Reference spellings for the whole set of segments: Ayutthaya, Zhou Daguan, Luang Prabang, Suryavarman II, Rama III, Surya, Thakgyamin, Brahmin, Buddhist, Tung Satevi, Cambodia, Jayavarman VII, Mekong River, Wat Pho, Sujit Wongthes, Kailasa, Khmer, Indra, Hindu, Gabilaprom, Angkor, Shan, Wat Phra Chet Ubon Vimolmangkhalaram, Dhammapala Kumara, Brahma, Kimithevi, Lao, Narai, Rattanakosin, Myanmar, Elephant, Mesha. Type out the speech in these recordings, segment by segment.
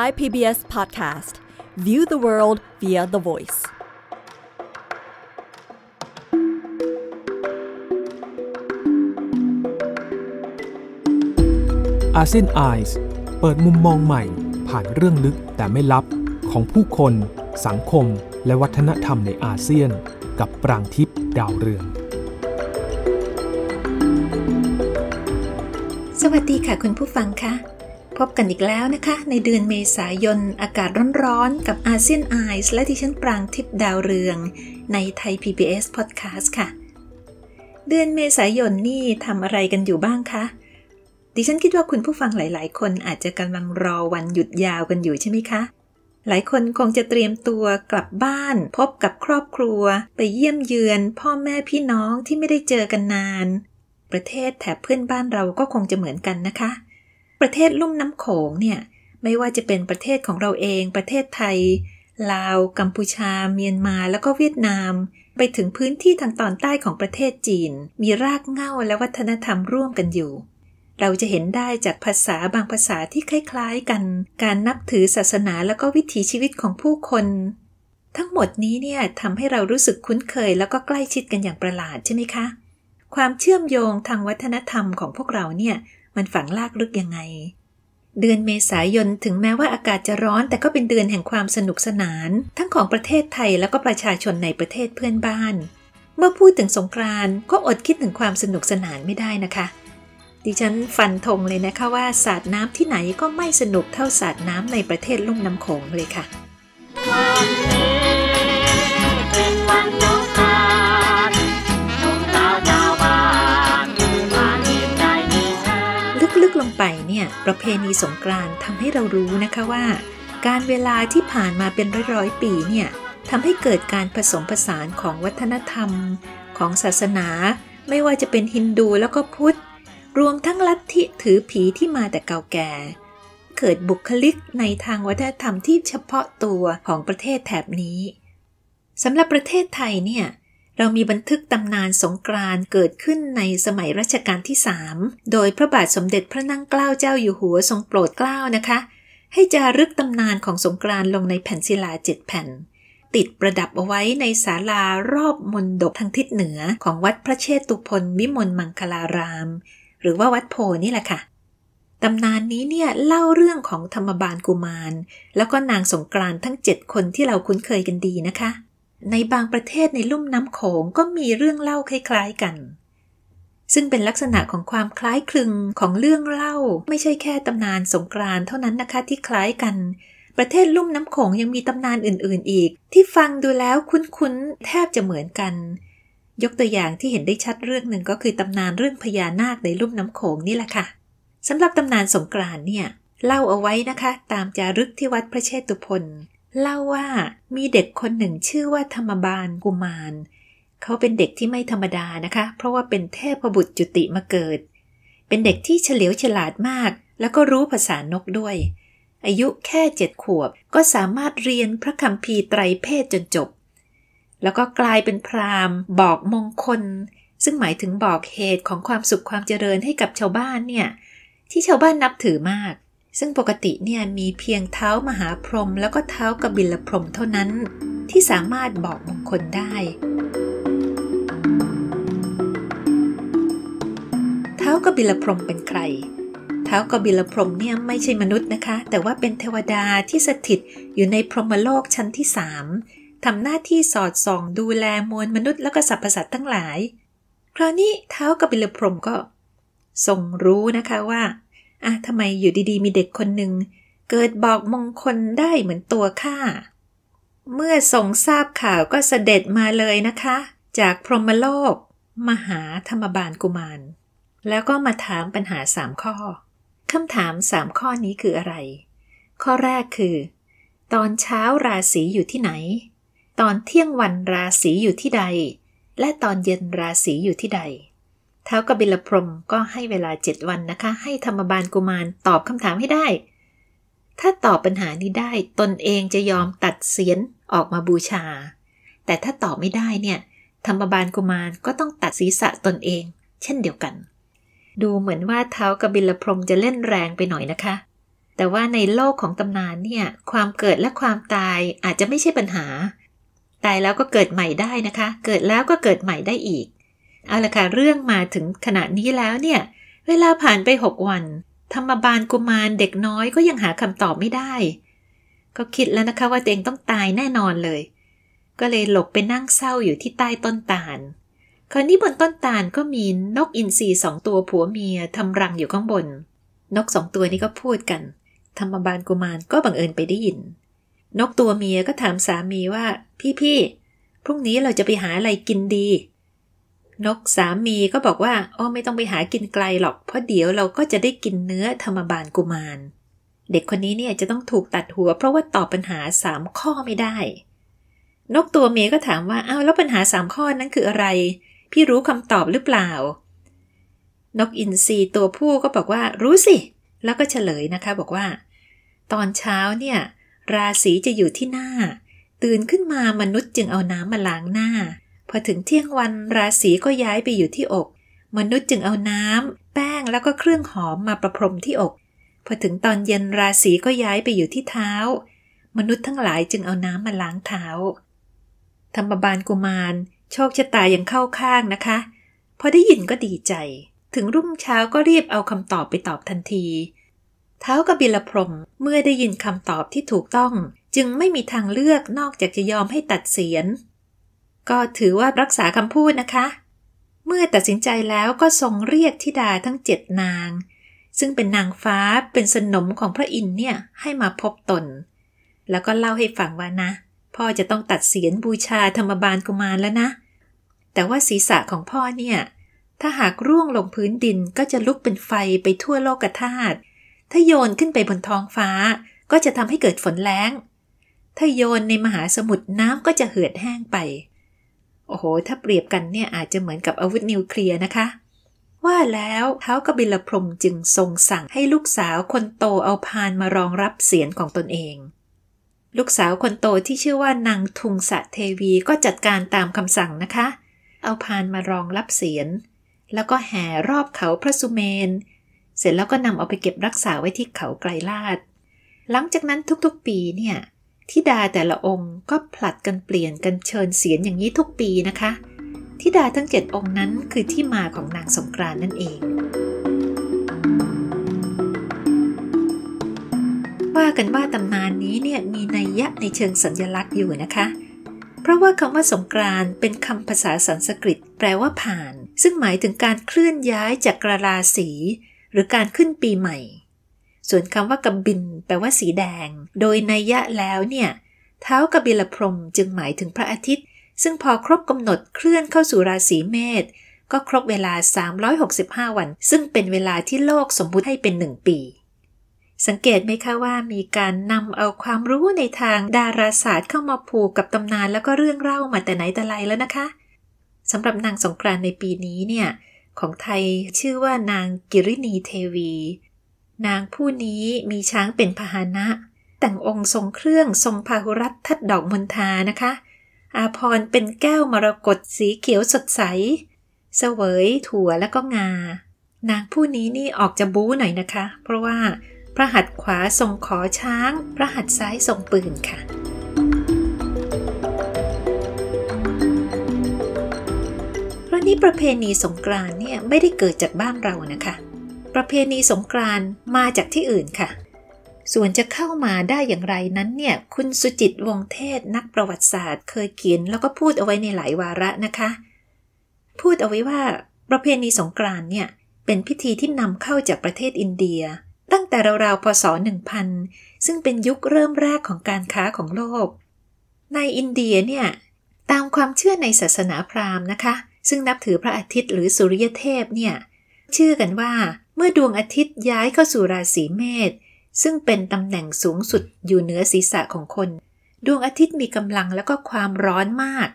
Thai PBS Podcast View the world via the voice อาเซียนไอส์เปิดมุมมองใหม่ผ่านเรื่องลึกแต่ไม่ลับของผู้คนสังคมและวัฒนธรรมในอาเซียนกับปรางทิพย์ดาวเรืองสวัสดีค่ะคุณผู้ฟังค่ะพบกันอีกแล้วนะคะในเดือนเมษายนอากาศร้อนๆกับอาเซียนไอส์และดิฉันปรางทิพย์ดาวเรืองในไทย PBS Podcast ค่ะเดือนเมษายนนี่ทำอะไรกันอยู่บ้างคะดิฉันคิดว่าคุณผู้ฟังหลายๆคนอาจจะกำลังรอวันหยุดยาวกันอยู่ใช่ไหมคะหลายคนคงจะเตรียมตัวกลับบ้านพบกับครอบครัวไปเยี่ยมเยือนพ่อแม่พี่น้องที่ไม่ได้เจอกันนานประเทศแถบเพื่อนบ้านเราก็คงจะเหมือนกันนะคะประเทศลุ่มน้ำโขงเนี่ยไม่ว่าจะเป็นประเทศของเราเองประเทศไทยลาวกัมพูชาเมียนมาแล้วก็เวียดนามไปถึงพื้นที่ทางตอนใต้ของประเทศจีนมีรากเหง้าและวัฒนธรรมร่วมกันอยู่เราจะเห็นได้จากภาษาบางภาษาที่คล้ายๆกันการนับถือศาสนาแล้วก็วิถีชีวิตของผู้คนทั้งหมดนี้เนี่ยทำให้เรารู้สึกคุ้นเคยแล้วก็ใกล้ชิดกันอย่างประหลาดใช่ไหมคะความเชื่อมโยงทางวัฒนธรรมของพวกเราเนี่ยมันฝังลากลึกยังไงเดือนเมษายนถึงแม้ว่าอากาศจะร้อนแต่ก็เป็นเดือนแห่งความสนุกสนานทั้งของประเทศไทยแล้วก็ประชาชนในประเทศเพื่อนบ้านเมื่อพูดถึงสงกรานต์ก็อดคิดถึงความสนุกสนานไม่ได้นะคะดิฉันฟันธงเลยนะคะว่าสาดน้ำที่ไหนก็ไม่สนุกเท่าสาดน้ำในประเทศลุ่มน้ำโขงเลยค่ะวันนี้เป็นวันสงกรานต์ลูกสาวชาวบ้านมาดีใจดีใจลึกๆลงไปเนี่ยประเพณีสงกรานต์ทำให้เรารู้นะคะว่าการเวลาที่ผ่านมาเป็นร้อยๆปีเนี่ยทำให้เกิดการผสมผสานของวัฒนธรรมของศาสนาไม่ว่าจะเป็นฮินดูแล้วก็พุทธรวมทั้งลัทธิถือผีที่มาแต่เก่าแก่เกิดบุคลิกในทางวัฒนธรรมที่เฉพาะตัวของประเทศแถบนี้สำหรับประเทศไทยเนี่ยเรามีบันทึกตำนานสงกรานต์เกิดขึ้นในสมัยรัชกาลที่3โดยพระบาทสมเด็จพระนั่งเกล้าเจ้าอยู่หัวทรงโปรดเกล้านะคะให้จารึกตำนานของสงกรานต์ลงในแผ่นศิลา7แผ่นติดประดับเอาไว้ในศาลารอบมณฑปทางทิศเหนือของวัดพระเชตุพนวิมลมังคลารามหรือว่าวัดโพนี่แหละค่ะตำนานนี้เนี่ยเล่าเรื่องของธรรมบาลกุมารแล้วก็นางสงกรานต์ทั้ง7คนที่เราคุ้นเคยกันดีนะคะในบางประเทศในลุ่มน้ำโขงก็มีเรื่องเล่าคล้ายๆกันซึ่งเป็นลักษณะของความคล้ายคลึงของเรื่องเล่าไม่ใช่แค่ตำนานสงกรานต์เท่านั้นนะคะที่คล้ายกันประเทศลุ่มน้ำโขงยังมีตำนานอื่นๆอีกที่ฟังดูแล้วคุ้นๆแทบจะเหมือนกันยกตัวอย่างที่เห็นได้ชัดเรื่องหนึ่งก็คือตำนานเรื่องพญานาคในลุ่มน้ำโขงนี่แหละค่ะสำหรับตำนานสงกรานต์เนี่ยเล่าเอาไว้นะคะตามจารึกที่วัดพระเชตุพนเล่าว่ามีเด็กคนหนึ่งชื่อว่าธรรมบาลกุมารเขาเป็นเด็กที่ไม่ธรรมดานะคะเพราะว่าเป็นเทพบุตรจุติมาเกิดเป็นเด็กที่เฉลียวฉลาดมากแล้วก็รู้ภาษานกด้วยอายุแค่7ขวบก็สามารถเรียนพระคัมภีร์ไตรเพศจนจบแล้วก็กลายเป็นพราหมณ์บอกมงคลซึ่งหมายถึงบอกเหตุของความสุขความเจริญให้กับชาวบ้านเนี่ยที่ชาวบ้านนับถือมากซึ่งปกติเนี่ยมีเพียงเท้ามหาพรหมแล้วก็เท้ากบิลพรหมเท่านั้นที่สามารถบอกมงคลได้เท้ากบิลพรหมเป็นใครเท้ากบิลพรหมเนี่ยไม่ใช่มนุษย์นะคะแต่ว่าเป็นเทวดาที่สถิตอยู่ในพรหมโลกชั้นที่3ทำหน้าที่สอดส่องดูแลมวลมนุษย์และก็สรรพสัตว์ทั้งหลายคราวนี้เท้ากบิลพรหมก็ทรงรู้นะคะว่าทำไมอยู่ดีๆมีเด็กคนหนึ่งเกิดบอกมงคลได้เหมือนตัวข้าเมื่อทรงทราบข่าวก็เสด็จมาเลยนะคะจากพรหมโลกมาหาธรรมบาลกุมารแล้วก็มาถามปัญหา3ข้อคำถาม3ข้อนี้คืออะไรข้อแรกคือตอนเช้าราศีอยู่ที่ไหนตอนเที่ยงวันราศีอยู่ที่ใดและตอนเย็นราศีอยู่ที่ใดท้าวกบิลพรหมก็ให้เวลา7วันนะคะให้ธรรมบาลกุมารตอบคำถามให้ได้ถ้าตอบปัญหานี้ได้ตนเองจะยอมตัดเศียรออกมาบูชาแต่ถ้าตอบไม่ได้เนี่ยธรรมบาลกุมารก็ต้องตัดศีรษะตนเองเช่นเดียวกันดูเหมือนว่าท้าวกบิลพรหมจะเล่นแรงไปหน่อยนะคะ แต่ว่าในโลกของตำนานเนี่ยความเกิดและความตายอาจจะไม่ใช่ปัญหาตายแล้วก็เกิดใหม่ได้นะคะเกิดแล้วก็เกิดใหม่ได้อีกเอาล่ะค่ะเรื่องมาถึงขณะนี้แล้วเนี่ยเวลาผ่านไป6วันธรรมบาลกุมารเด็กน้อยก็ยังหาคำตอบไม่ได้ก็คิดแล้วนะคะว่าตัวเองต้องตายแน่นอนเลยก็เลยหลบไปนั่งเศร้าอยู่ที่ใต้ต้นตาลคราวนี้บนต้นตาลก็มีนกอินทรี2ตัวผัวเมียทำรังอยู่ข้างบนนก2ตัวนี้ก็พูดกันธรรมบาลกุมารก็บังเอิญไปได้ยินนกตัวเมียก็ถามสามีว่าพี่พรุ่งนี้เราจะไปหาอะไรกินดีนกสามีก็บอกว่าไม่ต้องไปหากินไกลหรอกเพราะเดี๋ยวเราก็จะได้กินเนื้อธรรมบาลกุมารเด็กคนนี้เนี่ยจะต้องถูกตัดหัวเพราะว่าตอบปัญหา3ข้อไม่ได้นกตัวเมียก็ถามว่าแล้วปัญหา3ข้อนั้นคืออะไรพี่รู้คำตอบหรือเปล่านกอินทรีตัวผู้ก็บอกว่ารู้สิแล้วก็เฉลยนะคะบอกว่าตอนเช้าเนี่ยราศีจะอยู่ที่หน้าตื่นขึ้นมามนุษย์จึงเอาน้ำมาล้างหน้าพอถึงเที่ยงวันราศีก็ย้ายไปอยู่ที่อกมนุษย์จึงเอาน้ำแป้งแล้วก็เครื่องหอมมาประพรมที่อกพอถึงตอนเย็นราศีก็ย้ายไปอยู่ที่เท้ามนุษย์ทั้งหลายจึงเอาน้ำมาล้างเท้าธรรมบาลกุมารโชคชะตายังเข้าข้างนะคะพอได้ยินก็ดีใจถึงรุ่งเช้าก็รีบเอาคำตอบไปตอบทันทีท้าวกบิลพรหมเมื่อได้ยินคำตอบที่ถูกต้องจึงไม่มีทางเลือกนอกจากจะยอมให้ตัดเศียรก็ถือว่ารักษาคำพูดนะคะเมื่อตัดสินใจแล้วก็ทรงเรียกธิดาทั้ง7นางซึ่งเป็นนางฟ้าเป็นสนมของพระอินทร์เนี่ยให้มาพบตนแล้วก็เล่าให้ฟังว่านะพ่อจะต้องตัดเศียรบูชาธรรมบาลกุมารแล้วนะแต่ว่าศีรษะของพ่อเนี่ยถ้าหากร่วงลงพื้นดินก็จะลุกเป็นไฟไปทั่วโลกธาตุถ้าโยนขึ้นไปบนท้องฟ้าก็จะทำให้เกิดฝนแล้งถ้าโยนในมหาสมุทรน้ำก็จะเหือดแห้งไปโอ้โหถ้าเปรียบกันเนี่ยอาจจะเหมือนกับอาวุธนิวเคลียร์นะคะว่าแล้วท้าวกบิลพรหมจึงทรงสั่งให้ลูกสาวคนโตเอาพานมารองรับเศียรของตนเองลูกสาวคนโตที่ชื่อว่านางทุงสะเทวีก็จัดการตามคำสั่งนะคะเอาพานมารองรับเศียรแล้วก็แห่รอบเขาพระสุเมนเสร็จแล้วก็นำเอาไปเก็บรักษาไว้ที่เขาไกรลาศหลังจากนั้นทุกๆปีเนี่ยธิดาแต่ละองค์ก็ผลัดกันเปลี่ยนกันเชิญเศียรอย่างนี้ทุกปีนะคะธิดาทั้ง7องค์นั้นคือที่มาของนางสงกรานต์นั่นเองว่ากันว่าตำนานนี้เนี่ยมีนัยยะในเชิงสัญลักษณ์อยู่นะคะเพราะว่าคำว่าสงกรานต์เป็นคำภาษาสันสกฤตแปลว่าผ่านซึ่งหมายถึงการเคลื่อนย้ายจากกราศีหรือการขึ้นปีใหม่ส่วนคำว่ากบิลแปลว่าสีแดงโดยนัยยะแล้วเนี่ยท้าวกบิลพรหมจึงหมายถึงพระอาทิตย์ซึ่งพอครบกำหนดเคลื่อนเข้าสู่ราศีเมษก็ครบเวลา365วันซึ่งเป็นเวลาที่โลกสมมุติให้เป็น1ปีสังเกตไหมคะว่ามีการนำเอาความรู้ในทางดาราศาสตร์เข้ามาผูกกับตำนานแล้วก็เรื่องเล่ามาแต่ไหนแต่ไรแล้วนะคะสำหรับนางสงกรานต์ในปีนี้เนี่ยของไทยชื่อว่านางกิริณีเทวีนางผู้นี้มีช้างเป็นพาหนะแต่งองค์ทรงเครื่องทรงพาหุรัตทัดดอกมณฑานะคะอาภรณ์เป็นแก้วมรกตสีเขียวสดใสเสวยถั่วแล้วก็งานางผู้นี้นี่ออกจะบู๊หน่อยนะคะเพราะว่าพระหัตถ์ขวาทรงขอช้างพระหัตถ์ซ้ายทรงปืนค่ะเพราะนี่ประเพณีสงกรานต์เนี่ยไม่ได้เกิดจากบ้านเรานะคะประเพณีสงกรานต์มาจากที่อื่นค่ะส่วนจะเข้ามาได้อย่างไรนั้นเนี่ยคุณสุจิตวงศ์เทศนักประวัติศาสตร์เคยเขียนแล้วก็พูดเอาไว้ในหลายวาระนะคะพูดเอาไว้ว่าประเพณีสงกรานต์เนี่ยเป็นพิธีที่นำเข้าจากประเทศอินเดียตั้งแต่ราวๆพศ 1000 ซึ่งเป็นยุคเริ่มแรกของการค้าของโลกในอินเดียเนี่ยตามความเชื่อในศาสนาพราหมณ์นะคะซึ่งนับถือพระอาทิตย์หรือสุริยเทพเนี่ยเชื่อกันว่าเมื่อดวงอาทิตย์ย้ายเข้าสู่ราศีเมษซึ่งเป็นตำแหน่งสูงสุดอยู่เหนือศีรษะของคนดวงอาทิตย์มีกำลังและก็ความร้อนมาก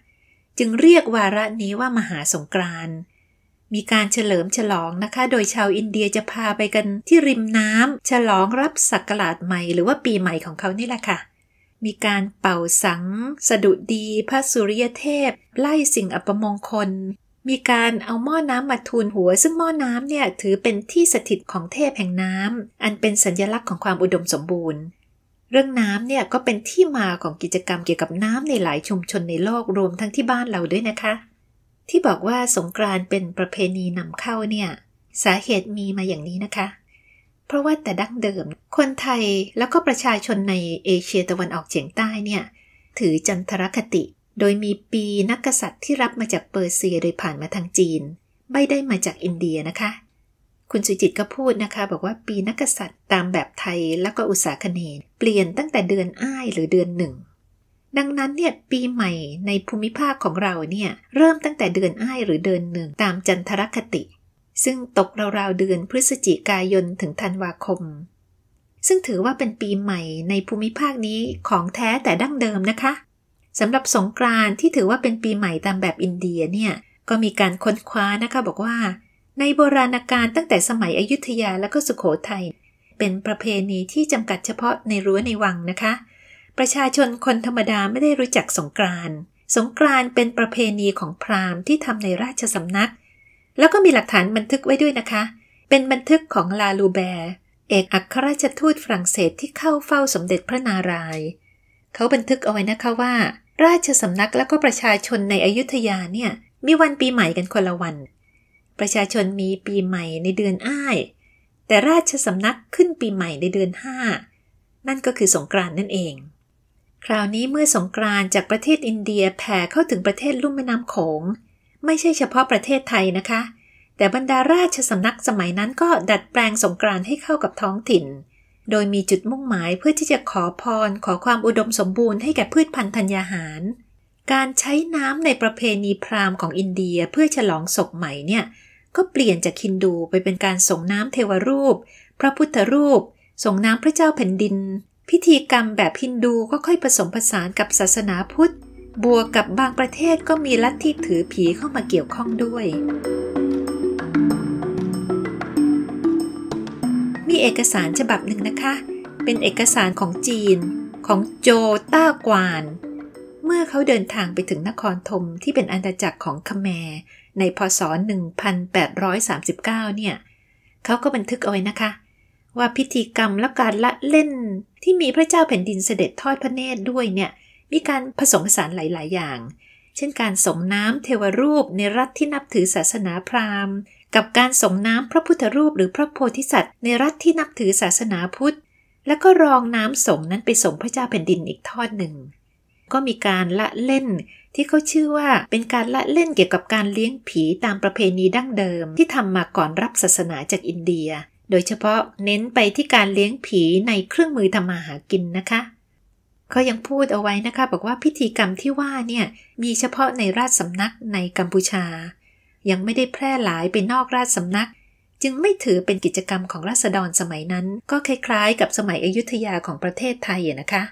จึงเรียกวาระนี้ว่ามหาสงกรานต์มีการเฉลิมฉลองนะคะโดยชาวอินเดียจะพาไปกันที่ริมน้ำฉลองรับศักราชใหม่หรือว่าปีใหม่ของเขานี่แหละค่ะมีการเป่าสังสดุดีพระสุริยเทพไล่สิ่งอัปมงคล มีการเอาหม้อน้ำมาทูลหัวซึ่งหม้อน้ำเนี่ยถือเป็นที่สถิตของเทพแห่งน้ำอันเป็นสัญลักษณ์ของความอุดมสมบูรณ์เรื่องน้ำเนี่ยก็เป็นที่มาของกิจกรรมเกี่ยวกับน้ำในหลายชุมชนในโลกรวมทั้งที่บ้านเราด้วยนะคะที่บอกว่าสงกรานต์เป็นประเพณีนำเข้าเนี่ยสาเหตุมีมาอย่างนี้นะคะเพราะว่าแต่ดั้งเดิมคนไทยแล้วก็ประชาชนในเอเชียตะวันออกเฉียงใต้เนี่ยถือจันทรคติโดยมีปีนักกษัตริย์ที่รับมาจากเปอร์เซียโดยผ่านมาทางจีนไม่ได้มาจากอินเดียนะคะคุณสุจิตก็พูดนะคะบอกว่าปีนักกษัตริย์ตามแบบไทยแล้วก็อุษาคเนย์เปลี่ยนตั้งแต่เดือนอ้ายหรือเดือนหนึ่งดังนั้นเนี่ยปีใหม่ในภูมิภาคของเราเนี่ยเริ่มตั้งแต่เดือนอ้ายหรือเดือนหนึ่งตามจันทรคติซึ่งตกราวๆเดือนพฤศจิกายนถึงธันวาคมซึ่งถือว่าเป็นปีใหม่ในภูมิภาคนี้ของแท้แต่ดั้งเดิมนะคะสำหรับสงกรานต์ที่ถือว่าเป็นปีใหม่ตามแบบอินเดียเนี่ยก็มีการค้นคว้านะคะบอกว่าในโบราณกาลตั้งแต่สมัยอยุธยาและก็สุโขทัยเป็นประเพณีที่จำกัดเฉพาะในรั้วในวังนะคะประชาชนคนธรรมดาไม่ได้รู้จักสงกรานต์สงกรานต์เป็นประเพณีของพราหมณ์ที่ทำในราชสำนักแล้วก็มีหลักฐานบันทึกไว้ด้วยนะคะเป็นบันทึกของลาลูแบร์เอกอัครราชทูตฝรั่งเศสที่เข้าเฝ้าสมเด็จพระนารายณ์เขาบันทึกเอาไว้นะคะว่าราชสำนักและก็ประชาชนในอยุธยาเนี่ยมีวันปีใหม่กันคนละวันประชาชนมีปีใหม่ในเดือนอ้ายแต่ราชสำนักขึ้นปีใหม่ในเดือนห้านั่นก็คือสงกรานต์นั่นเองคราวนี้เมื่อสงกรานต์จากประเทศอินเดียแผ่เข้าถึงประเทศลุ่มแม่น้ำโขงไม่ใช่เฉพาะประเทศไทยนะคะแต่บรรดาราชสำนักสมัยนั้นก็ดัดแปลงสงกรานต์ให้เข้ากับท้องถิ่นโดยมีจุดมุ่งหมายเพื่อที่จะขอพรขอความอุดมสมบูรณ์ให้แก่พืชพันธุ์ธัญญาหารการใช้น้ำในประเพณีพราหมณ์ของอินเดียเพื่อฉลองศพใหม่เนี่ยก็เปลี่ยนจากฮินดูไปเป็นการส่งน้ำเทวรูปพระพุทธรูปส่งน้ำพระเจ้าแผ่นดินพิธีกรรมแบบฮินดูก็ค่อยผสมผสานกับศาสนาพุทธบวกกับบางประเทศก็มีลัทธิถือผีเข้ามาเกี่ยวข้องด้วยมีเอกสารฉบับหนึ่งนะคะเป็นเอกสารของจีนของโจต้ากวานเมื่อเขาเดินทางไปถึงนครธมที่เป็นอาณาจักรของคแมร์ในพ.ศ. 1839เนี่ยเขาก็บันทึกเอาไว้นะคะว่าพิธีกรรมและการละเล่นที่มีพระเจ้าแผ่นดินเสด็จทอดพระเนตรด้วยเนี่ยมีการผสมผสานหลายๆอย่างเช่นการส่งน้ำเทวรูปในรัฐที่นับถือศาสนาพราหมณ์กับการส่งน้ำพระพุทธรูปหรือพระโพธิสัตว์ในรัฐที่นับถือศาสนาพุทธแล้วก็รองน้ำส่งนั้นไปส่งพระเจ้าแผ่นดินอีกทอดหนึ่งก็มีการละเล่นที่เขาชื่อว่าเป็นการละเล่นเกี่ยวกับการเลี้ยงผีตามประเพณีดั้งเดิมที่ทำมาก่อนรับศาสนาจากอินเดียโดยเฉพาะเน้นไปที่การเลี้ยงผีในเครื่องมือทำมาหากินนะคะเขายังพูดเอาไว้นะคะบอกว่าพิธีกรรมที่ว่าเนี่ยมีเฉพาะในราชสำนักในกัมพูชายังไม่ได้แพร่หลายไปนอกราชสำนักจึงไม่ถือเป็นกิจกรรมของราษฎรสมัยนั้นก็คล้ายๆกับสมัยอยุธยาของประเทศไทยนะคะ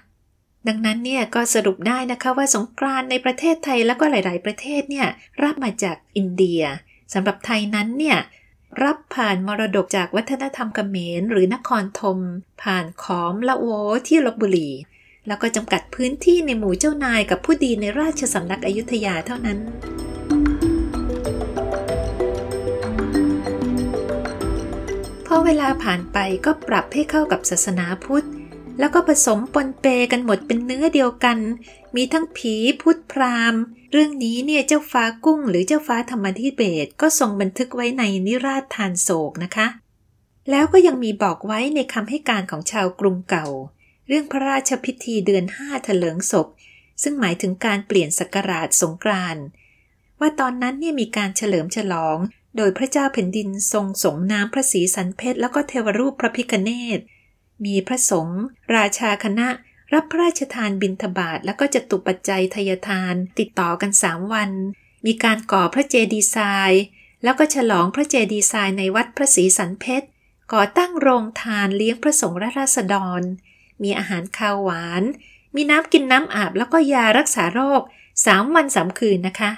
ดังนั้นเนี่ยก็สรุปได้นะคะว่าสงกรานต์ในประเทศไทยแล้วก็หลายๆประเทศเนี่ยรับมาจากอินเดียสำหรับไทยนั้นเนี่ยรับผ่านมรดกจากวัฒนธรรมเขมรหรือนครธมผ่านขอมละโวที่ลพบุรีแล้วก็จำกัดพื้นที่ในหมู่เจ้านายกับผู้ดีในราชสำนักอยุธยาเท่านั้นพอเวลาผ่านไปก็ปรับให้เข้ากับศาสนาพุทธแล้วก็ผสมปนเปกันหมดเป็นเนื้อเดียวกันมีทั้งผีพุทธพราหมณ์เรื่องนี้เนี่ยเจ้าฟ้ากุ้งหรือเจ้าฟ้าธรรมธิเบศก็ทรงบันทึกไว้ในนิราธานโศกนะคะแล้วก็ยังมีบอกไว้ในคำให้การของชาวกรุงเก่าเรื่องพระราชพิธีเดือน5เถลิงศพซึ่งหมายถึงการเปลี่ยนศักราชสงกรานต์ว่าตอนนั้นเนี่ยมีการเฉลิมฉลองโดยพระเจ้าแผ่นดินทรงส่งน้ำพระศรีสันเพชรแล้วก็เทวรูปพระพิฆเนศมีพระสงฆ์ราชาคณะรับพระราชทานบิณฑบาตแล้วก็จตุปัจจัยทายทานติดต่อกัน3วันมีการก่อพระเจดีย์ทรายแล้วก็ฉลองพระเจดีย์ทรายในวัดพระศรีสันเพชรก่อตั้งโรงทานเลี้ยงพระสงฆ์และราษฎรมีอาหารคาวหวานมีน้ำกินน้ำอาบแล้วก็ยารักษาโรค3วัน3คืนนะคะ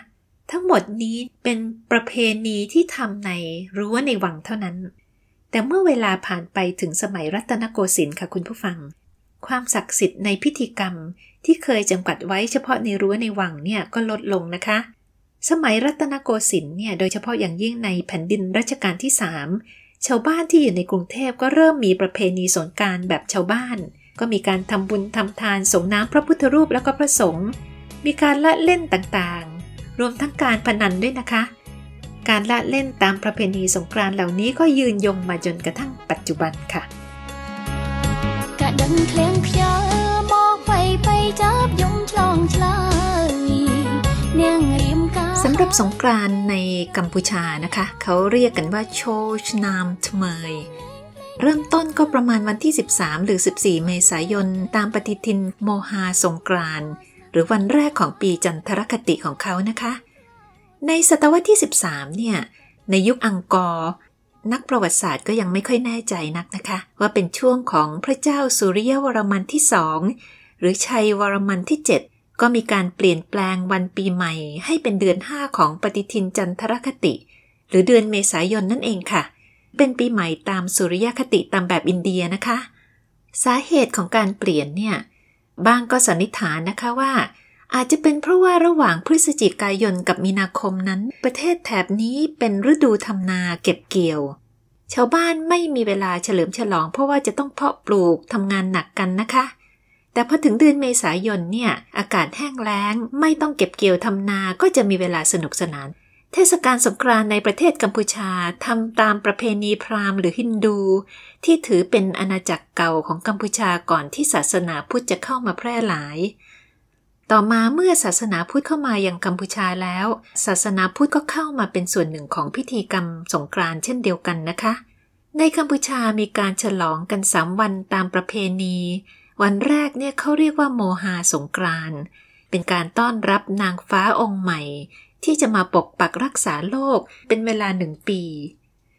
ทั้งหมดนี้เป็นประเพณีที่ทำในรั้วในวังเท่านั้นแต่เมื่อเวลาผ่านไปถึงสมัยรัตนโกสินทร์ค่ะคุณผู้ฟังความศักดิ์สิทธิ์ในพิธีกรรมที่เคยจำกัดไว้เฉพาะในรั้วในวังเนี่ยก็ลดลงนะคะ สมัยรัตนโกสินทร์เนี่ยโดยเฉพาะอย่างยิ่งในแผ่นดินรัชกาลที่3ชาวบ้านที่อยู่ในกรุงเทพก็เริ่มมีประเพณีสงกรานต์แบบชาวบ้านก็มีการทำบุญทำทานสงน้ำพระพุทธรูปแล้วก็พระสงฆ์มีการละเล่นต่างๆรวมทั้งการพนันด้วยนะคะการละเล่นตามประเพณีสงกรานต์เหล่านี้ก็ยืนยงมาจนกระทั่งปัจจุบันค่ะกะดังเพลงพยามองไปจับยงคลองคลายเนียงริมกาสำหรับสงกรานต์ในกัมพูชานะคะเขาเรียกกันว่าโชชนามทเมยเริ่มต้นก็ประมาณวันที่13หรือ14เมษายนตามปฏิทินโมฮาสงกรานต์หรือวันแรกของปีจันทรคติของเขานะคะในศตวรรษที่13เนี่ยในยุคอังกอร์นักประวัติศาสตร์ก็ยังไม่ค่อยแน่ใจนักนะคะว่าเป็นช่วงของพระเจ้าสุริยวรมันที่2หรือชัยวรมันที่7ก็มีการเปลี่ยนแปลงวันปีใหม่ให้เป็นเดือน5ของปฏิทินจันทรคติหรือเดือนเมษายนนั่นเองค่ะเป็นปีใหม่ตามสุริยคติตามแบบอินเดียนะคะสาเหตุของการเปลี่ยนเนี่ยบางก็สันนิษฐานนะคะว่าอาจจะเป็นเพราะว่าระหว่างพฤศจิกายนกับมีนาคมนั้นประเทศแถบนี้เป็นฤดูทำนาเก็บเกี่ยวชาวบ้านไม่มีเวลาเฉลิมฉลองเพราะว่าจะต้องเพาะปลูกทำงานหนักกันนะคะแต่พอถึงเดือนเมษายนเนี่ยอากาศแห้งแล้งไม่ต้องเก็บเกี่ยวทำนาก็จะมีเวลาสนุกสนานเทศกาลสงกรานต์ในประเทศกัมพูชาทำตามประเพณีพราหมณ์หรือฮินดูที่ถือเป็นอาณาจักรเก่าของกัมพูชาก่อนที่ศาสนาพุทธจะเข้ามาแพร่หลายต่อมาเมื่อศาสนาพุทธเข้ามายังกัมพูชาแล้วศาสนาพุทธก็เข้ามาเป็นส่วนหนึ่งของพิธีกรรมสงกรานต์เช่นเดียวกันนะคะในกัมพูชามีการฉลองกัน3วันตามประเพณีวันแรกเนี่ยเขาเรียกว่าโมฮาสงกรานต์เป็นการต้อนรับนางฟ้าองค์ใหม่ที่จะมาปกปักรักษาโลกเป็นเวลา1ปี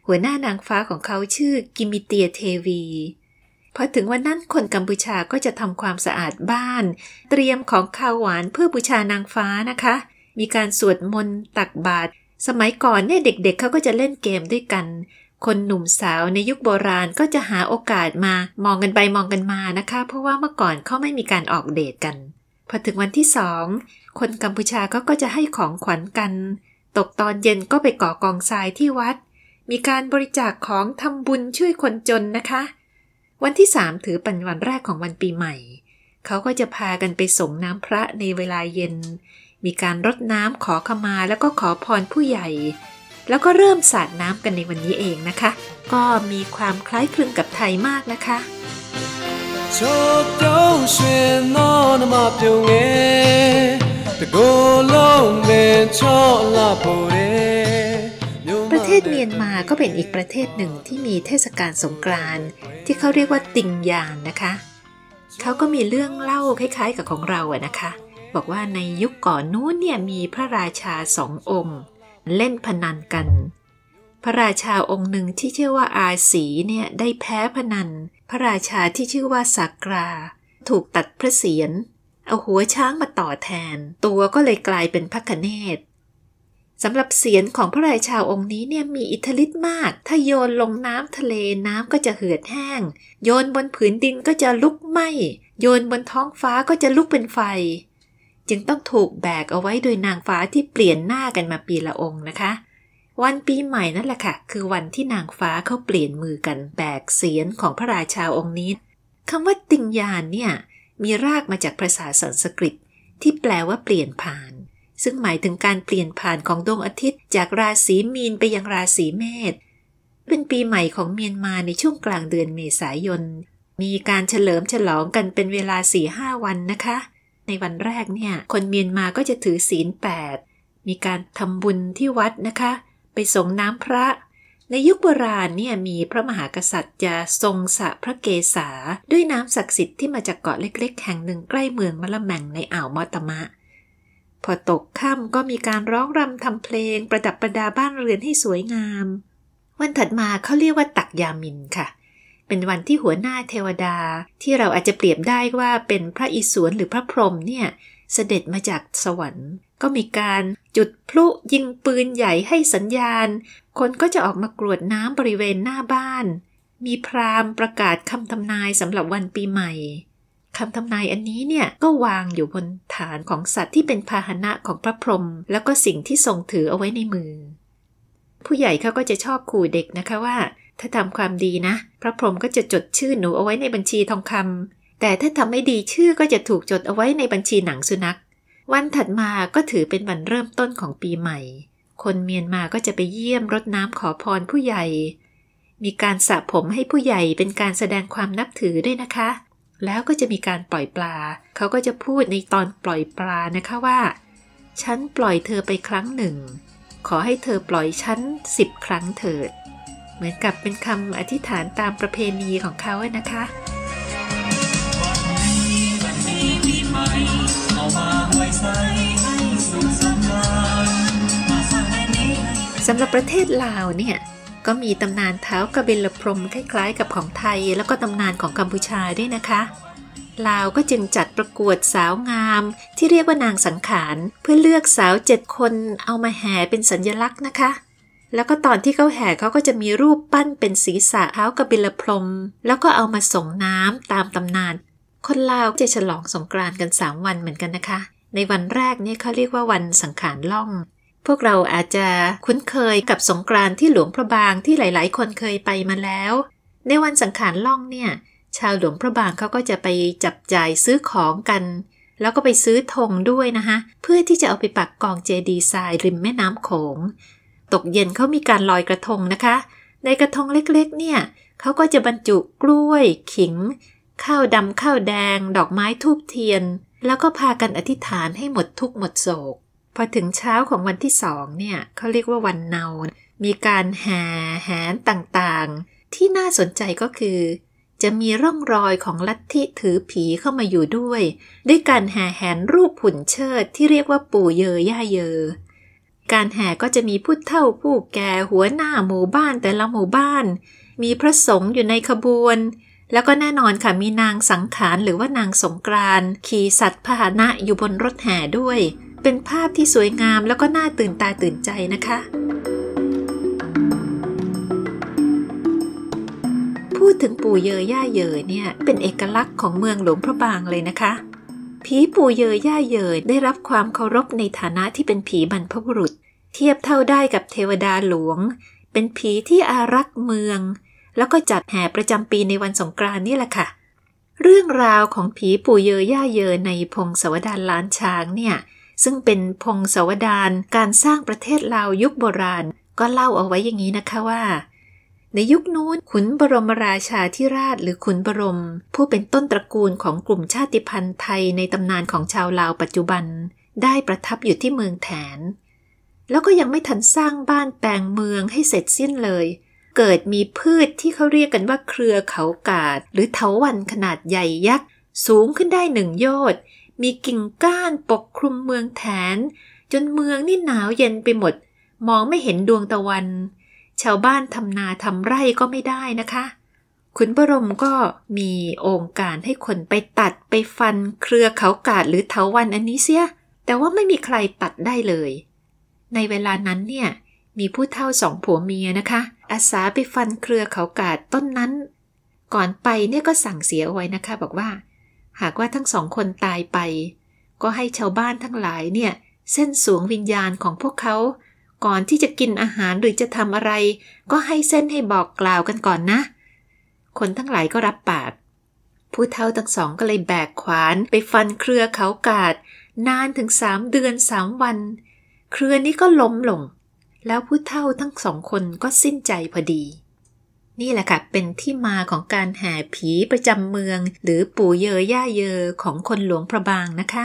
หัวหน้านางฟ้าของเขาชื่อกิมิเตียเทวีพอถึงวันนั้นคนกัมพูชาก็จะทำความสะอาดบ้านเตรียมของข้าวหวานเพื่อบูชานางฟ้านะคะมีการสวดมนต์ตักบาตรสมัยก่อนเนี่ยเด็กๆ เขาก็จะเล่นเกมด้วยกันคนหนุ่มสาวในยุคโบราณก็จะหาโอกาสมามองกันไปมองกันมานะคะเพราะว่าเมื่อก่อนเขาไม่มีการออกเดทกันพอถึงวันที่2คนกัมพูชาเขาก็จะให้ของขวัญกันตกตอนเย็นก็ไปก่อกองทรายที่วัดมีการบริจาคของทำบุญช่วยคนจนนะคะวันที่3ถือเป็นวันแรกของวันปีใหม่เขาก็จะพากันไปส่งน้ำพระในเวลาเย็นมีการรดน้ำขอขมาแล้วก็ขอพรผู้ใหญ่แล้วก็เริ่มสาดน้ำกันในวันนี้เองนะคะก็มีความคล้ายคลึงกับไทยมากนะคะประเทศเมียนมาก็เป็นอีกประเทศหนึ่งที่มีเทศกาลสงกรานต์ที่เขาเรียกว่าติงยานนะคะเขาก็มีเรื่องเล่าคล้ายๆกับของเราอะนะคะบอกว่าในยุคก่อนนู้นเนี่ยมีพระราชา2 องค์เล่นพนันกันพระราชาองค์หนึ่งที่ชื่อว่าอาสีเนี่ยได้แพ้พนันพระราชาที่ชื่อว่าสักราถูกตัดพระเศียรเอาหัวช้างมาต่อแทนตัวก็เลยกลายเป็นพระคเนศสำหรับเศียรของพระราชาองค์นี้เนี่ยมีอิทธิฤทธิ์มากถ้าโยนลงน้ำทะเลน้ำก็จะเหือดแห้งโยนบนผืนดินก็จะลุกไหม้โยนบนท้องฟ้าก็จะลุกเป็นไฟจึงต้องถูกแบกเอาไว้โดยนางฟ้าที่เปลี่ยนหน้ากันมาปีละองค์นะคะวันปีใหม่นั่นแหละค่ะคือวันที่นางฟ้าเขาเปลี่ยนมือกันแบกเศียรของพระราชาองค์นี้คำว่าติงยานเนี่ยมีรากมาจากภาษาสันสกฤตที่แปลว่าเปลี่ยนผ่านซึ่งหมายถึงการเปลี่ยนผ่านของดวงอาทิตย์จากราศีมีนไปยังราศีเมษเป็นปีใหม่ของเมียนมาในช่วงกลางเดือนเมษายนมีการเฉลิมฉลองกันเป็นเวลา 4-5 วันนะคะในวันแรกเนี่ยคนเมียนมาก็จะถือศีล8มีการทำบุญที่วัดนะคะไปส่งน้ำพระในยุคโบราณเนี่ยมีพระมหากษัตริย์จะทรงสระพระเกศาด้วยน้ำศักดิ์สิทธิ์ที่มาจากเกาะเล็กๆแห่งหนึ่งใกล้เมืองมะละแมงในอ่าวมอตมะพอตกค่ำก็มีการร้องรำทำเพลงประดับประดาบ้านเรือนให้สวยงามวันถัดมาเขาเรียกว่าตักยามินค่ะเป็นวันที่หัวหน้าเทวดาที่เราอาจจะเปรียบได้ว่าเป็นพระอิศวรหรือพระพรหมเนี่ยเสด็จมาจากสวรรค์ก็มีการจุดพลุยิงปืนใหญ่ให้สัญญาณคนก็จะออกมากรวดน้ำบริเวณหน้าบ้านมีพราหมณ์ประกาศคำทำนายสำหรับวันปีใหม่ คำทำนายอันนี้เนี่ยก็วางอยู่บนฐานของสัตว์ที่เป็นพาหนะของพระพรหมแล้วก็สิ่งที่ทรงถือเอาไว้ในมือผู้ใหญ่เขาก็จะชอบขู่เด็กนะคะว่าถ้าทำความดีนะพระพรหมก็จะจดชื่อหนูเอาไว้ในบัญชีทองคำแต่ถ้าทำไม่ดีชื่อก็จะถูกจดเอาไว้ในบัญชีหนังสุนัขวันถัดมาก็ถือเป็นวันเริ่มต้นของปีใหม่คนเมียนมาก็จะไปเยี่ยมรดน้ำขอพรผู้ใหญ่มีการสระผมให้ผู้ใหญ่เป็นการแสดงความนับถือด้วยนะคะแล้วก็จะมีการปล่อยปลาเขาก็จะพูดในตอนปล่อยปลานะคะว่าฉันปล่อยเธอไปครั้งหนึ่งขอให้เธอปล่อยฉัน10ครั้งเถิดเหมือนกับเป็นคำอธิษฐานตามประเพณีของเขานะคะสำหรับประเทศลาวเนี่ยก็มีตำนานเท้ากระเบลพรหมคล้ายๆกับของไทยแล้วก็ตำนานของกัมพูชาด้วยนะคะลาวก็จึงจัดประกวดสาวงามที่เรียกว่านางสังขารเพื่อเลือกสาว7คนเอามาแห่เป็นสัญลักษณ์นะคะแล้วก็ตอนที่เขาแห่เขาก็จะมีรูปปั้นเป็นศีรษะเท้ากระเบลพรหมแล้วก็เอามาส่งน้ำตามตำนานคนลาวจะฉลองสงกรานต์กัน3วันเหมือนกันนะคะในวันแรกนี่เขาเรียกว่าวันสังขารล่องพวกเราอาจจะคุ้นเคยกับสงกรานต์ที่หลวงพระบางที่หลายๆคนเคยไปมาแล้วในวันสังขารล่องเนี่ยชาวหลวงพระบางเขาก็จะไปจับจ่ายซื้อของกันแล้วก็ไปซื้อธงด้วยนะคะเพื่อที่จะเอาไปปักกองเจดีย์ทรายริมแม่น้ำโขงตกเย็นเขามีการลอยกระทงนะคะในกระทงเล็กๆเนี่ยเขาก็จะบรรจุกล้วยขิงข้าวดำข้าวแดงดอกไม้ธูปเทียนแล้วก็พากันอธิษฐานให้หมดทุกข์หมดโศกพอถึงเช้าของวันที่2เนี่ยเขาเรียกว่าวันเนามีการแห่แหนต่างๆที่น่าสนใจก็คือจะมีร่องรอยของลัทธิถือผีเข้ามาอยู่ด้วยการแห่แหนรูปหุ่นเชิดที่เรียกว่าปู่เยอย่าเยอการแห่ก็จะมีผู้เฒ่าผู้แก่หัวหน้าหมู่บ้านแต่ละหมู่บ้านมีพระสงฆ์อยู่ในขบวนแล้วก็แน่นอนค่ะมีนางสังขารหรือว่านางสงกรานต์ขี่สัตว์พาหนะอยู่บนรถแห่ด้วยเป็นภาพที่สวยงามแล้วก็น่าตื่นตาตื่นใจนะคะพูดถึงปู่เยอย่าเยอเนี่ยเป็นเอกลักษณ์ของเมืองหลวงพระบางเลยนะคะผีปู่เยอย่าเยอได้รับความเคารพในฐานะที่เป็นผีบรรพบุรุษเทียบเท่าได้กับเทวดาหลวงเป็นผีที่อารักษ์เมืองแล้วก็จัดแห่ประจำปีในวันสงกรานต์นี่แหละค่ะเรื่องราวของผีปู่เยอย่าเยอในพงศาวดารล้านช้างเนี่ยซึ่งเป็นพงศาวดารการสร้างประเทศลาวยุคโบราณก็เล่าเอาไว้อย่างนี้นะคะว่าในยุคนู้นขุนบรมราชาธิราชหรือขุนบรมผู้เป็นต้นตระกูลของกลุ่มชาติพันธุ์ไทยในตำนานของชาวลาวปัจจุบันได้ประทับอยู่ที่เมืองแถนแล้วก็ยังไม่ทันสร้างบ้านแปลงเมืองให้เสร็จสิ้นเลยเกิดมีพืชที่เขาเรียกกันว่าเครือเขากาดหรือเถาวัลย์ขนาดใหญ่ยักษ์สูงขึ้นได้1โยชน์มีกิ่งก้านปกคลุมเมืองแถนจนเมืองนี่หนาวเย็นไปหมดมองไม่เห็นดวงตะวันชาวบ้านทำนาทำไร่ก็ไม่ได้นะคะขุนบรมก็มีองค์การให้คนไปตัดไปฟันเครือเขากาดหรือเถาวัลย์อันนี้เสียแต่ว่าไม่มีใครตัดได้เลยในเวลานั้นเนี่ยมีผู้เฒ่าสองผัวเมียนะคะอาสาไปฟันเครือเขากาดต้นนั้นก่อนไปเนี่ยก็สั่งเสียเอาไว้นะคะบอกว่าหากว่าทั้งสองคนตายไปก็ให้ชาวบ้านทั้งหลายเนี่ยเส้นสวงวิญญาณของพวกเขาก่อนที่จะกินอาหารหรือจะทำอะไรก็ให้เส้นให้บอกกล่าวกันก่อนนะคนทั้งหลายก็รับปากผู้เฒ่าทั้งสองก็เลยแบกขวานไปฟันเครือเขากาดนานถึง3 เดือน 3 วันเครือนี้ก็ล้มลงแล้วผู้เฒ่าทั้งสองคนก็สิ้นใจพอดีนี่แหละค่ะเป็นที่มาของการแห่ผีประจำเมืองหรือปู่เยอย่าเยอของคนหลวงพระบางนะคะ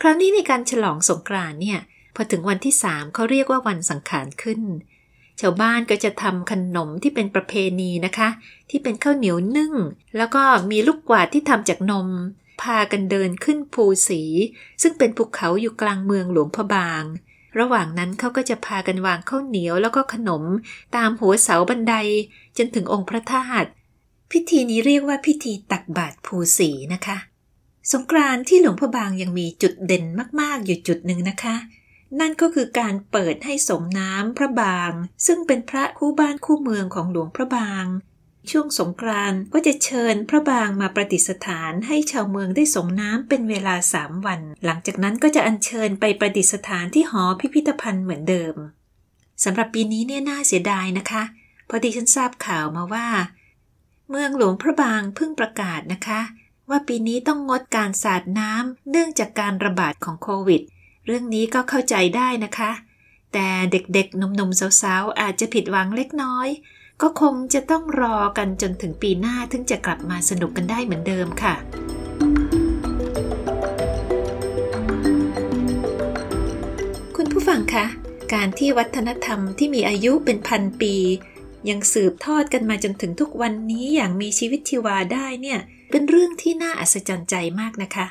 คราวนี้ในการฉลองสงกรานต์เนี่ยพอถึงวันที่3เขาเรียกว่าวันสังขารขึ้นชาวบ้านก็จะทำขนมที่เป็นประเพณีนะคะที่เป็นข้าวเหนียวนึ่งแล้วก็มีลูกกวาดที่ทำจากนมพากันเดินขึ้นภูสีซึ่งเป็นภูเขาอยู่กลางเมืองหลวงพระบางระหว่างนั้นเขาก็จะพากันวางข้าวเหนียวแล้วก็ขนมตามหัวเสาบันไดจนถึงองค์พระธาตุพิธีนี้เรียกว่าพิธีตักบาตรภูสีนะคะสงกรานต์ที่หลวงพระบางยังมีจุดเด่นมากๆอยู่จุดหนึ่งนะคะนั่นก็คือการเปิดให้สมน้ำพระบางซึ่งเป็นพระคู่บ้านคู่เมืองของหลวงพระบาง ช่วงสงกรานต์ก็จะเชิญพระบางมาประดิษฐานให้ชาวเมืองได้ส่งน้ำเป็นเวลา3วันหลังจากนั้นก็จะอัญเชิญไปประดิษฐานที่หอพิพิธภัณฑ์เหมือนเดิมสำหรับปีนี้เนี่ยน่าเสียดายนะคะพอดีฉันทราบข่าวมาว่าเมืองหลวงพระบางเพิ่งประกาศนะคะว่าปีนี้ต้องงดการสาดน้ำเนื่องจากการระบาดของโควิดเรื่องนี้ก็เข้าใจได้นะคะแต่เด็กๆหนุ่มๆสาวๆอาจจะผิดหวังเล็กน้อยก็คงจะต้องรอกันจนถึงปีหน้าถึงจะกลับมาสนุกกันได้เหมือนเดิมค่ะคุณผู้ฟังคะการที่วัฒนธรรมที่มีอายุเป็นพันปียังสืบทอดกันมาจนถึงทุกวันนี้อย่างมีชีวิตชีวาได้เนี่ยเป็นเรื่องที่น่าอัศจรรย์ใจมากนะคะ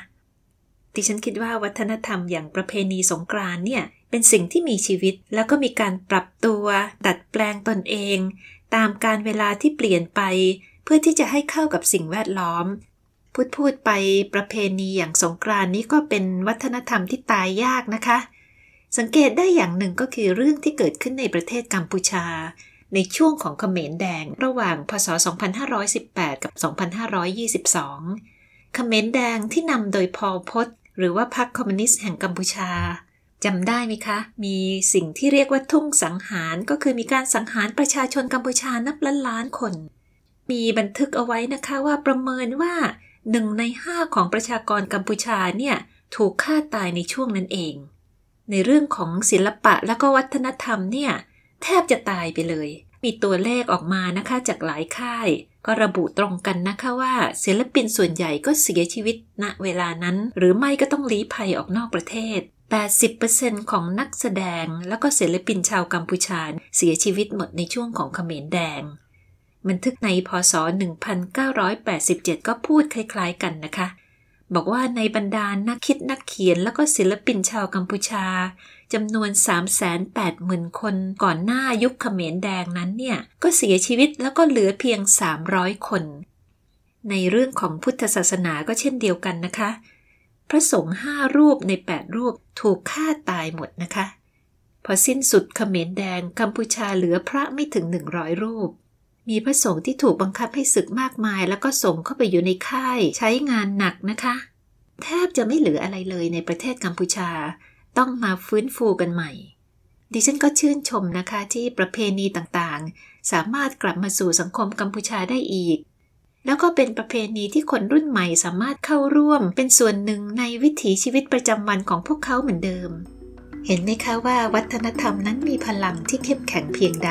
ดิฉันคิดว่าวัฒนธรรมอย่างประเพณีสงกรานต์เนี่ยเป็นสิ่งที่มีชีวิตแล้วก็มีการปรับตัวดัดแปลงตนเองตามกาลเวลาที่เปลี่ยนไปเพื่อที่จะให้เข้ากับสิ่งแวดล้อมพูดไปประเพณีอย่างสงกรานต์นี้ก็เป็นวัฒนธรรมที่ตายยากนะคะสังเกตได้อย่างหนึ่งก็คือเรื่องที่เกิดขึ้นในประเทศกัมพูชาในช่วงของเขมรแดงระหว่างพ.ศ. 2518 กับ 2522 เขมรแดงที่นำโดยพอล พทหรือว่าพรรคคอมมิวนิสต์แห่งกัมพูชาจำได้ไหมคะมีสิ่งที่เรียกว่าทุ่งสังหารก็คือมีการสังหารประชาชนกัมพูชานับล้านคนมีบันทึกเอาไว้นะคะว่าประเมินว่า1ใน5ของประชากรกัมพูชาเนี่ยถูกฆ่าตายในช่วงนั้นเองในเรื่องของศิลปะและก็วัฒนธรรมเนี่ยแทบจะตายไปเลยมีตัวเลขออกมานะคะจากหลายค่ายก็ระบุตรงกันนะคะว่าศิลปินส่วนใหญ่ก็เสียชีวิตณเวลานั้นหรือไม่ก็ต้องลี้ภัยออกนอกประเทศ 80% ของนักแสดงแล้วก็ศิลปินชาวกัมพูชาเสียชีวิตหมดในช่วงของเขมรแดงบันทึกในพ.ศ. 1987 ก็พูดคล้ายๆกันนะคะบอกว่าในบรรดานักคิดนักเขียนแล้วก็ศิลปินชาวกัมพูชาจำนวน 380,000 คนก่อนหน้ายุคเขมรแดงนั้นเนี่ยก็เสียชีวิตแล้วก็เหลือเพียง300คนในเรื่องของพุทธศาสนาก็เช่นเดียวกันนะคะพระสงฆ์5รูปใน8รูปถูกฆ่าตายหมดนะคะพอสิ้นสุดเขมรแดงกัมพูชาเหลือพระไม่ถึง100รูปมีพระสงฆ์ที่ถูกบังคับให้ศึกมากมายแล้วก็ส่งเข้าไปอยู่ในค่ายใช้งานหนักนะคะแทบจะไม่เหลืออะไรเลยในประเทศกัมพูชาต้องมาฟื้นฟูกันใหม่ดิฉันก็ชื่นชมนะคะที่ประเพณีต่างๆสามารถกลับมาสู่สังคมกัมพูชาได้อีกแล้วก็เป็นประเพณีที่คนรุ่นใหม่สามารถเข้าร่วมเป็นส่วนหนึ่งในวิถีชีวิตประจำวันของพวกเขาเหมือนเดิมเห็นไหมคะว่าวัฒนธรรมนั้นมีพลังที่เข้มแข็งเพียงใด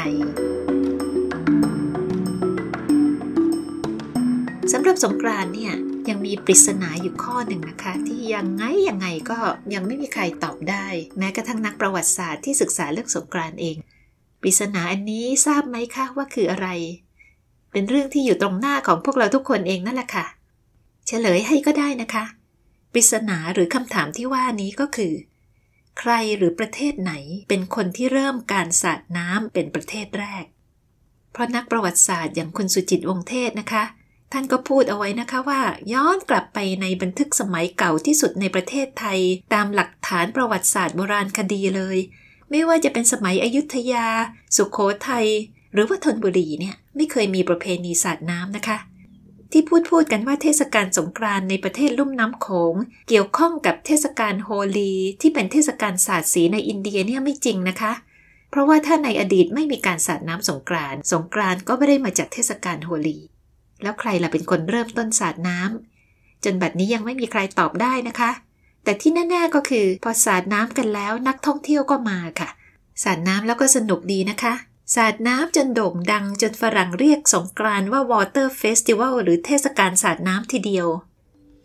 สำหรับสงกรานต์เนี่ยยังมีปริศนาอยู่ข้อหนึ่งนะคะที่ยังไงก็ยังไม่มีใครตอบได้แม้กระทั่งนักประวัติศาสตร์ที่ศึกษาเรื่องสงกรานต์เองปริศนาอันนี้ทราบไหมคะว่าคืออะไรเป็นเรื่องที่อยู่ตรงหน้าของพวกเราทุกคนเองนั่นแหละค่ะเฉลยให้ก็ได้นะคะปริศนาหรือคำถามที่ว่านี้ก็คือใครหรือประเทศไหนเป็นคนที่เริ่มการสาดน้ำเป็นประเทศแรกเพราะนักประวัติศาสตร์อย่างคุณสุจิตวงศ์เทศนะคะท่านก็พูดเอาไว้นะคะว่าย้อนกลับไปในบันทึกสมัยเก่าที่สุดในประเทศไทยตามหลักฐานประวัติศาสตร์โบราณคดีเลยไม่ว่าจะเป็นสมัยอยุธยาสุโขทัยหรือว่าธนบุรีเนี่ยไม่เคยมีประเพณีสาดน้ำนะคะที่พูดกันว่าเทศกาลสงกรานต์ในประเทศลุ่มน้ำโขงเกี่ยวข้องกับเทศกาลโฮลีที่เป็นเทศกาลสาดสีในอินเดียเนี่ยไม่จริงนะคะเพราะว่าถ้าในอดีตไม่มีการสาดน้ำสงกรานต์ก็ไม่ได้มาจากเทศกาลโฮลีแล้วใครล่ะเป็นคนเริ่มต้นสาดน้ำจนบัดนี้ยังไม่มีใครตอบได้นะคะแต่ที่แน่ๆก็คือพอสาดน้ำกันแล้วนักท่องเที่ยวก็มาค่ะสาดน้ำแล้วก็สนุกดีนะคะสาดน้ำจนโด่งดังจนฝรั่งเรียกสงกรานต์ว่า Water Festival หรือเทศกาลสาดน้ำทีเดียว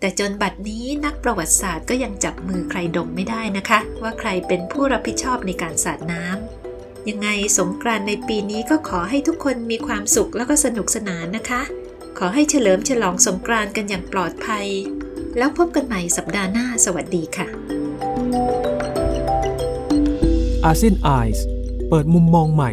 แต่จนบัดนี้นักประวัติศาสตร์ก็ยังจับมือใครดมไม่ได้นะคะว่าใครเป็นผู้รับผิดชอบในการสาดน้ำยังไงสงกรานต์ในปีนี้ก็ขอให้ทุกคนมีความสุขแล้วก็สนุกสนานนะคะขอให้เฉลิมฉลองสงกรานต์กันอย่างปลอดภัยแล้วพบกันใหม่สัปดาห์หน้าสวัสดีค่ะอาเซียนไอส์เปิดมุมมองใหม่